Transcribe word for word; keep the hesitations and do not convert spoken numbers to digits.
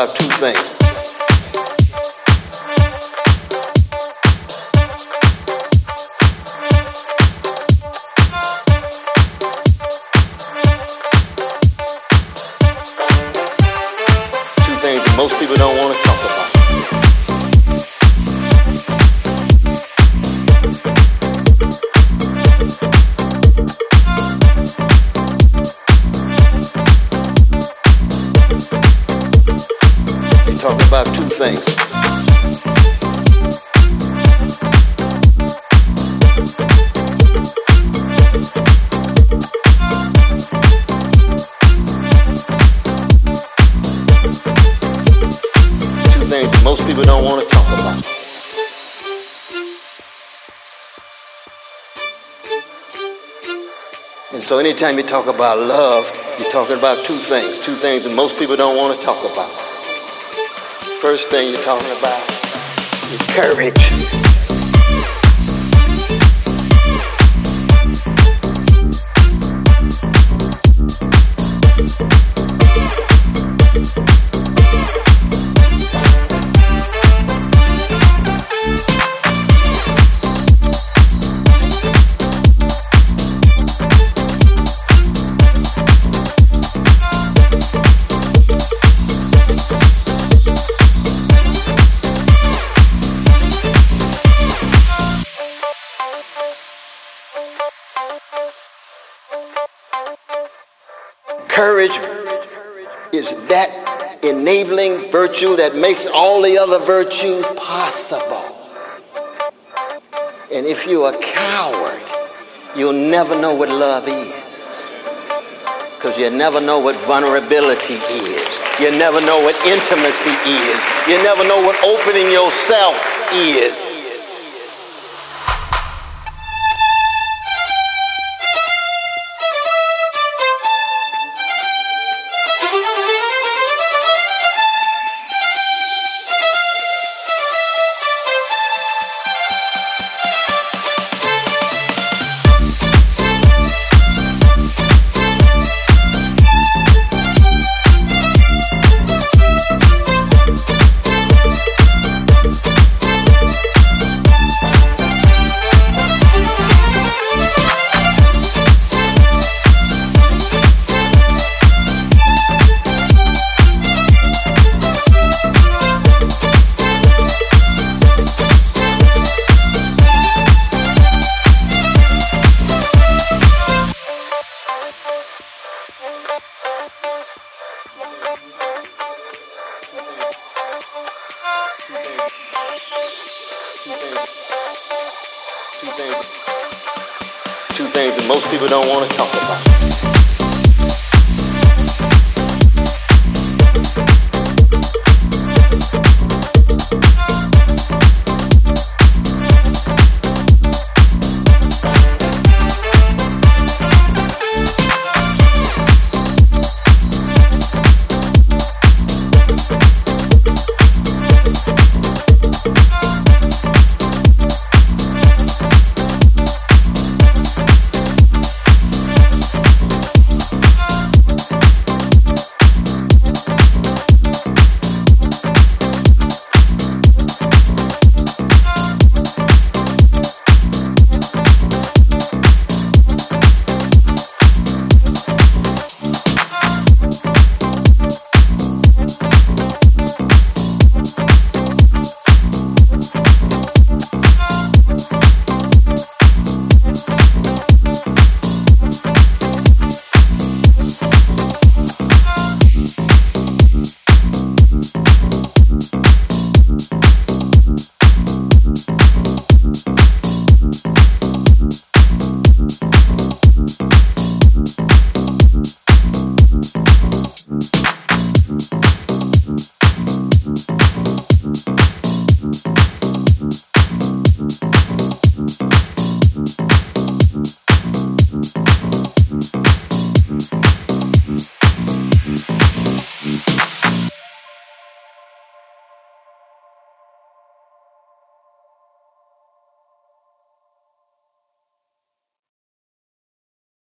about two things. Two things that most people don't want to talk about. About two things. Two things that most people don't want to talk about. And so anytime you talk about love, you're talking about two things. Two things that most people don't want to talk about. First thing you're talking about is courage. Courage is that enabling virtue that makes all the other virtues possible. And if you're a coward, you'll never know what love is. Because you never know what vulnerability is. You never know what intimacy is. You never know what opening yourself is. Two things that most people don't want to talk about.